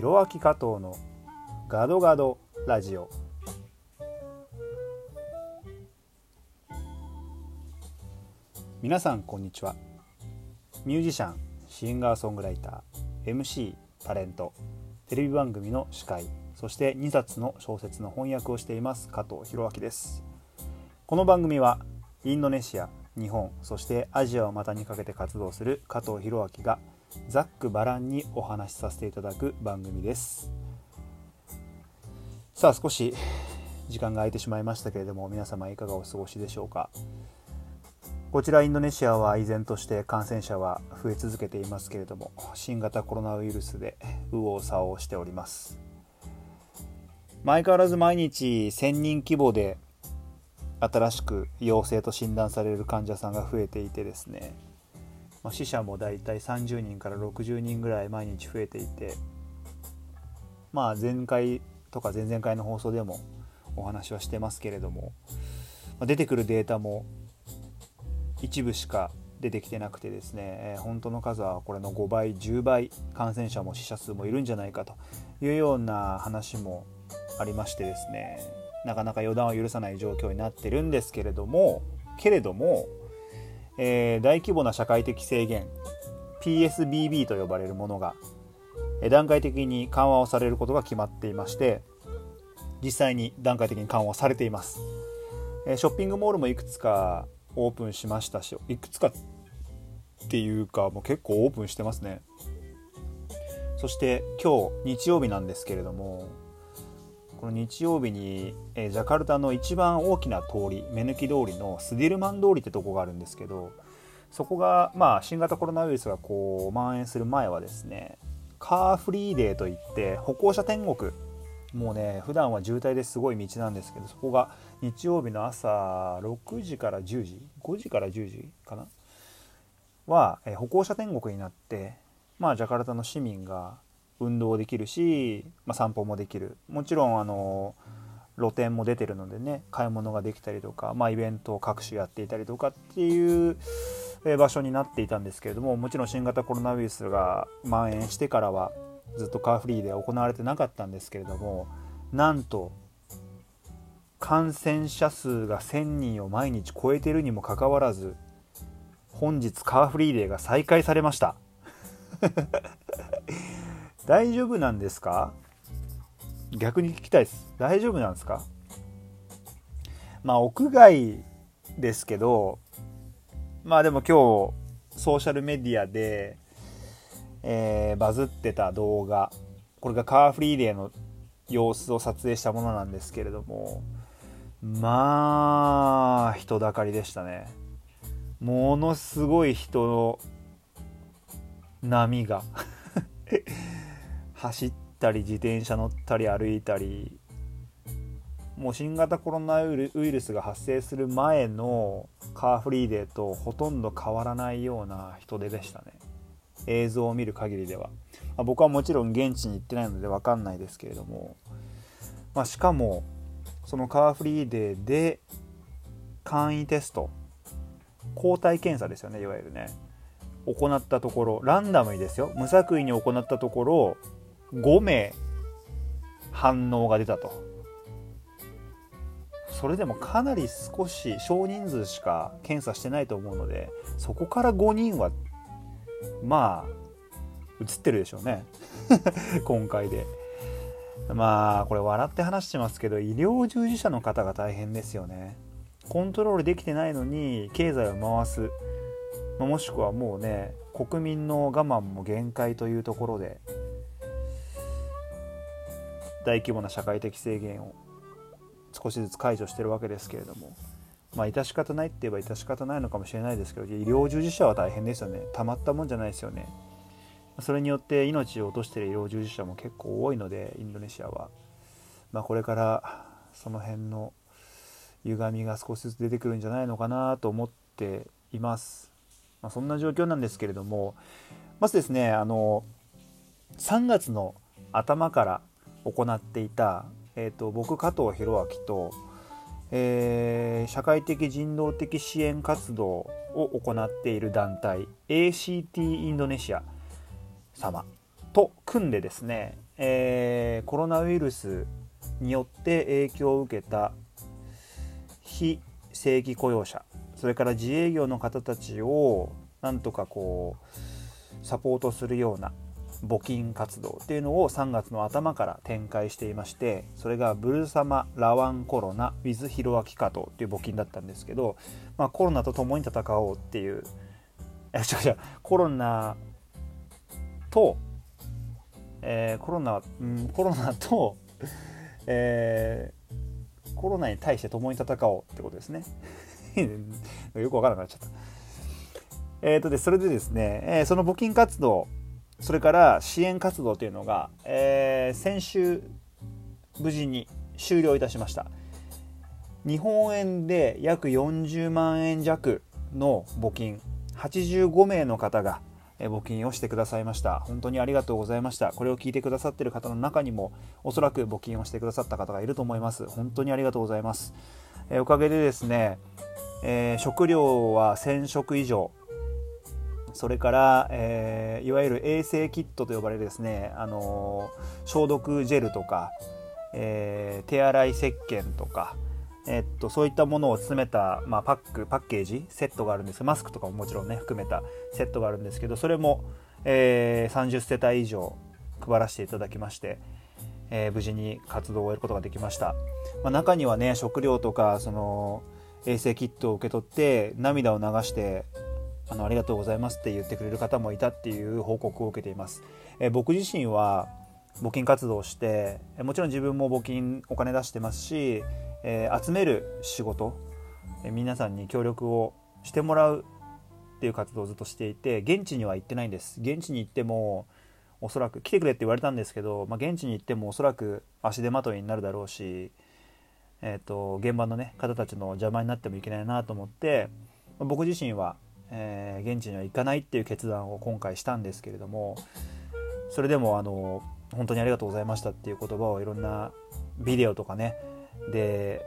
弘明加藤のガドガドラジオ。皆さんこんにちは。ミュージシャン、シンガーソングライター、MC、タレント、テレビ番組の司会、そして2冊の小説の翻訳をしています加藤弘明です。この番組はインドネシア、日本、そしてアジアを股にかけて活動する加藤弘明がざっくばらんにお話しさせていただく番組です。さあ、少し時間が空いてしまいましたけれども、皆様いかがお過ごしでしょうか。こちらインドネシアは依然として感染者は増え続けていますけれども、新型コロナウイルスで右往左往しております。相変わらず毎日1000人規模で新しく陽性と診断される患者さんが増えていてですね、死者もだいたい30人から60人ぐらい毎日増えていて、前回とか前々回の放送でもお話はしてますけれども、出てくるデータも一部しか出てきてなくてですね、本当の数はこれの5倍、10倍感染者も死者数もいるんじゃないかというような話もありましてですね、なかなか予断を許さない状況になってるんですけれども、大規模な社会的制限 PSBB と呼ばれるものが段階的に緩和をされることが決まっていまして、実際に段階的に緩和されています。ショッピングモールもいくつかオープンしましたし、いくつかっていうかもう結構オープンしてますね。そして今日日曜日なんですけれども、この日曜日にジャカルタの一番大きな通り、目抜き通りのスディルマン通りってとこがあるんですけど、そこが新型コロナウイルスがこう蔓延する前はですね、カーフリーデーといって歩行者天国、もうね普段は渋滞ですごい道なんですけど、そこが日曜日の朝6時から10時5時から10時かなは歩行者天国になって、ジャカルタの市民が運動できるし、散歩もできる。もちろん露店も出てるのでね、買い物ができたりとか、イベントを各種やっていたりとかっていう場所になっていたんですけれども、もちろん新型コロナウイルスが蔓延してからはずっとカーフリーで行われてなかったんですけれども、なんと感染者数が1000人を毎日超えているにもかかわらず、本日カーフリーデーが再開されました大丈夫なんですか？逆に聞きたいです。大丈夫なんですか？屋外ですけど、でも今日ソーシャルメディアで、バズってた動画、これがカーフリーデーの様子を撮影したものなんですけれども、人だかりでしたね。ものすごい人の波が走ったり自転車乗ったり歩いたり、もう新型コロナウイルスが発生する前のカーフリーデーとほとんど変わらないような人出でしたね。映像を見る限りでは、僕はもちろん現地に行ってないので分かんないですけれども、しかもそのカーフリーデーで簡易テスト、抗体検査ですよね、いわゆるね、行ったところ、ランダムにですよ、無作為に行ったところ5名反応が出たと。それでもかなり少し少人数しか検査してないと思うので、そこから5人は映ってるでしょうね今回で。これ笑って話してますけど、医療従事者の方が大変ですよね。コントロールできてないのに経済を回す、もしくはもうね、国民の我慢も限界というところで、大規模な社会的制限を少しずつ解除してるわけですけれども、致し方ないって言えば致し方ないのかもしれないですけど、医療従事者は大変ですよね。たまったもんじゃないですよね。それによって命を落としている医療従事者も結構多いので、インドネシアは、これからその辺の歪みが少しずつ出てくるんじゃないのかなと思っています。そんな状況なんですけれども、まずですね、3月の頭から行っていた、僕加藤弘明と、社会的人道的支援活動を行っている団体 ACT インドネシア様と組んでですね、コロナウイルスによって影響を受けた非正規雇用者、それから自営業の方たちをなんとかこうサポートするような募金活動っていうのを3月の頭から展開していまして、それがブルサマラワンコロナ with ヒロアキカトっていう募金だったんですけど、まあ、コロナと共に戦おうっていう、コロナと、コロナに対して共に戦おうってことですね。よくわからなくなっちゃった。それでですね、その募金活動、それから支援活動というのが、先週無事に終了いたしました。日本円で約40万円弱の募金、85名の方が募金をしてくださいました。本当にありがとうございました。これを聞いてくださっている方の中にもおそらく募金をしてくださった方がいると思います。本当にありがとうございます。おかげでですね、食料は1000食以上、それから、いわゆる衛生キットと呼ばれるですね、消毒ジェルとか、手洗い石鹸とか、そういったものを詰めた、まあ、パッケージセットがあるんです。マスクとかももちろんね含めたセットがあるんですけど、それも、30世帯以上配らせていただきまして、無事に活動を終えることができました。まあ、中にはね、食料とかその衛生キットを受け取って涙を流してありがとうございますって言ってくれる方もいたっていう報告を受けています。僕自身は募金活動をして、もちろん自分も募金お金出してますし、集める仕事、皆さんに協力をしてもらうっていう活動をずっとしていて、現地には行ってないんです。現地に行ってもおそらく来てくれって言われたんですけど、まあ、現地に行ってもおそらく足手まといになるだろうし、現場の、ね、方たちの邪魔になってもいけないなと思って、僕自身は現地には行かないっていう決断を今回したんですけれども、それでも本当にありがとうございましたっていう言葉をいろんなビデオとかねで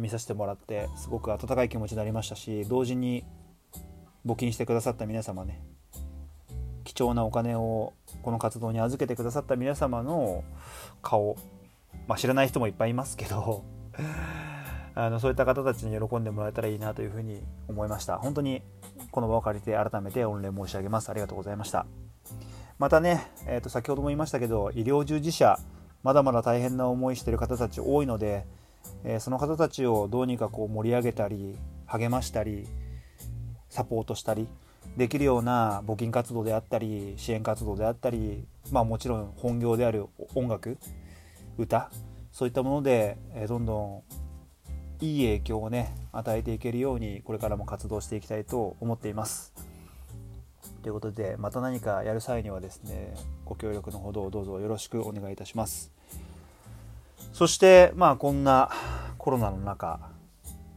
見させてもらって、すごく温かい気持ちになりましたし、同時に募金してくださった皆様ね、貴重なお金をこの活動に預けてくださった皆様の顔、まあ、知らない人もいっぱいいますけどそういった方たちに喜んでもらえたらいいなというふうに思いました。本当にこの場を借りて改めて御礼申し上げます。ありがとうございました。またね、先ほども言いましたけど、医療従事者、まだまだ大変な思いしている方たち多いので、その方たちをどうにかこう盛り上げたり励ましたりサポートしたりできるような募金活動であったり支援活動であったり、まあ、もちろん本業である音楽、歌、そういったものでどんどんいい影響をね与えていけるように、これからも活動していきたいと思っています。ということで、また何かやる際にはですね、ご協力のほどをどうぞよろしくお願いいたします。そしてまあこんなコロナの中、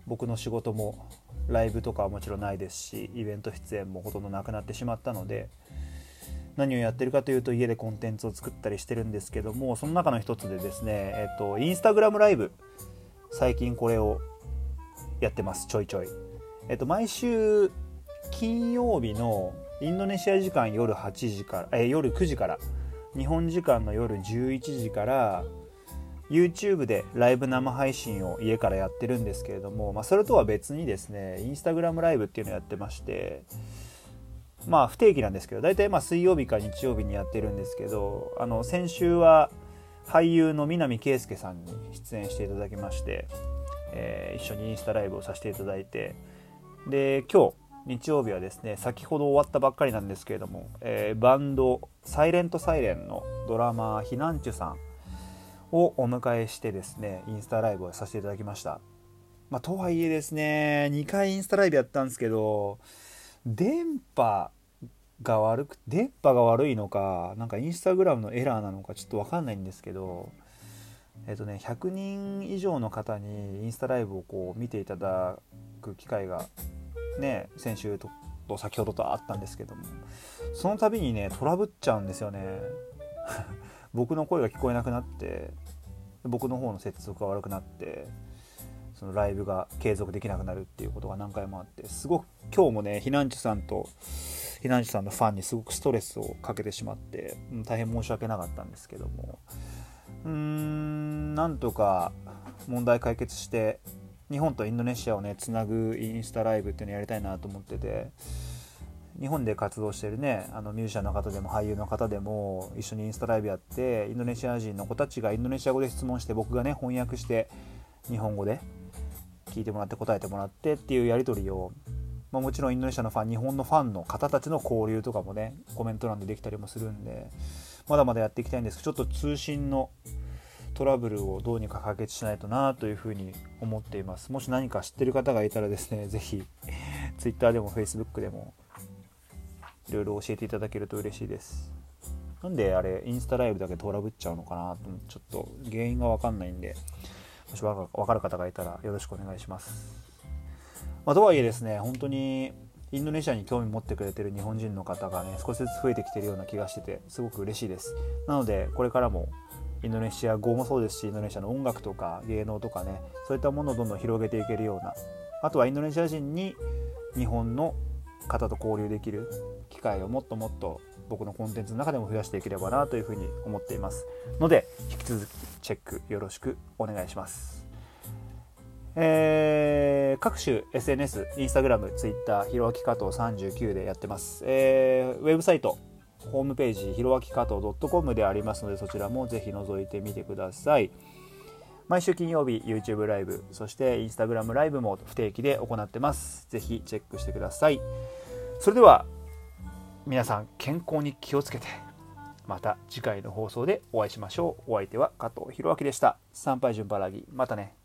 僕の仕事もライブとかはもちろんないですし、イベント出演もほとんどなくなってしまったので、何をやってるかというと、家でコンテンツを作ったりしてるんですけども、その中の一つでですね、インスタグラムライブ、最近これをやってます。ちょいちょい、毎週金曜日のインドネシア時間夜8時から、夜9時から、日本時間の夜11時から YouTube でライブ生配信を家からやってるんですけれども、まあ、それとは別にですね、インスタグラムライブっていうのをやってまして、まあ不定期なんですけど、だいたいまあ水曜日か日曜日にやってるんですけど、先週は俳優の南圭介さんに出演していただきまして、一緒にインスタライブをさせていただいて、で今日日曜日はですね、先ほど終わったばっかりなんですけれども、バンドサイレントサイレンのドラマーヒナンチュさんをお迎えしてですね、インスタライブをさせていただきました。まあ、とはいえですね、2回インスタライブやったんですけど、電波が悪いのか、なんかインスタグラムのエラーなのかちょっと分かんないんですけど、100人以上の方にインスタライブをこう見ていただく機会がね、先週と先ほどとあったんですけども、その度にねトラブっちゃうんですよね僕の声が聞こえなくなって、僕の方の接続が悪くなって、そのライブが継続できなくなるっていうことが何回もあって、すごく今日もね、避難所さんとひなじさんのファンにすごくストレスをかけてしまって、大変申し訳なかったんですけども、なんとか問題解決して日本とインドネシアをねつなぐインスタライブっていうのをやりたいなと思ってて、日本で活動してるねミュージシャンの方でも俳優の方でも一緒にインスタライブやって、インドネシア人の子たちがインドネシア語で質問して、僕がね翻訳して日本語で聞いてもらって答えてもらってっていうやり取りを、まあ、もちろんインドネシアのファン、日本のファンの方たちの交流とかもねコメント欄でできたりもするんで、まだまだやっていきたいんですけど、ちょっと通信のトラブルをどうにか解決しないとなというふうに思っています。もし何か知ってる方がいたらですね、ぜひ Twitter でも Facebook でもいろいろ教えていただけると嬉しいです。なんであれインスタライブだけトラブっちゃうのかなと、ちょっと原因が分かんないんで、もし分かる方がいたらよろしくお願いします。まあ、とはいえですね、本当にインドネシアに興味持ってくれてる日本人の方がね少しずつ増えてきてるような気がしてて、すごく嬉しいです。なのでこれからもインドネシア語もそうですし、インドネシアの音楽とか芸能とかね、そういったものをどんどん広げていけるような、あとはインドネシア人に日本の方と交流できる機会をもっともっと僕のコンテンツの中でも増やしていければなというふうに思っていますので、引き続きチェックよろしくお願いします。各種 SNS、 インスタグラム、ツイッター、ひろあき加藤39でやってます。ウェブサイト、ホームページ、ひろあき加藤 .com でありますので、そちらもぜひ覗いてみてください。毎週金曜日 YouTube ライブ、そしてインスタグラムライブも不定期で行ってます。ぜひチェックしてください。それでは皆さん、健康に気をつけて、また次回の放送でお会いしましょう。お相手は加藤ひろあきでした。参拝順払ぎ、またね。